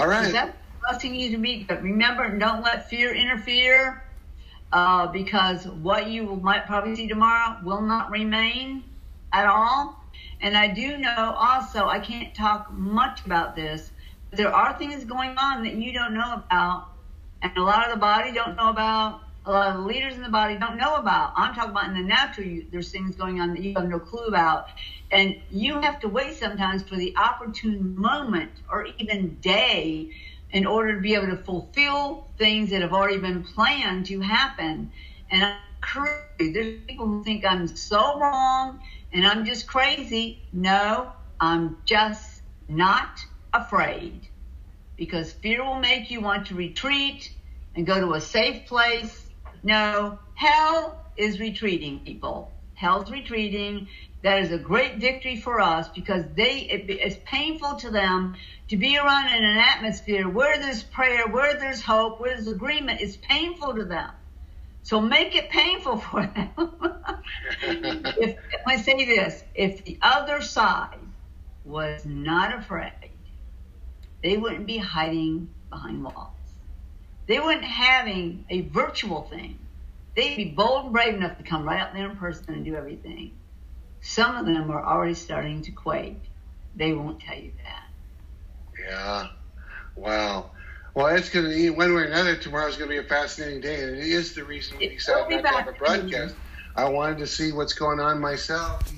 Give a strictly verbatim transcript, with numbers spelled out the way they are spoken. All right. Because that's trusting you to meet. But remember, don't let fear interfere, uh, because what you will, might probably see tomorrow will not remain at all. And I do know also, I can't talk much about this, but there are things going on that you don't know about, and a lot of the body don't know about, a lot of the leaders in the body don't know about. I'm talking about in the natural, you, there's things going on that you have no clue about. And you have to wait sometimes for the opportune moment or even day in order to be able to fulfill things that have already been planned to happen. And I'm crazy. There's people who think I'm so wrong and I'm just crazy. No, I'm just not afraid, because fear will make you want to retreat and go to a safe place. No, hell is retreating, people. Hell's retreating. That is a great victory for us, because they it, it's painful to them to be around in an atmosphere where there's prayer, where there's hope, where there's agreement. It's painful to them. So make it painful for them. if, if I say this, if the other side was not afraid, they wouldn't be hiding behind walls. They wouldn't having a virtual thing. They'd be bold and brave enough to come right out there in person and do everything. Some of them are already starting to quake. They won't tell you that. Yeah. Wow. Well, it's going to be, one way or another, tomorrow's going to be a fascinating day, and it is the reason we decided not to have a broadcast. I wanted to see what's going on myself.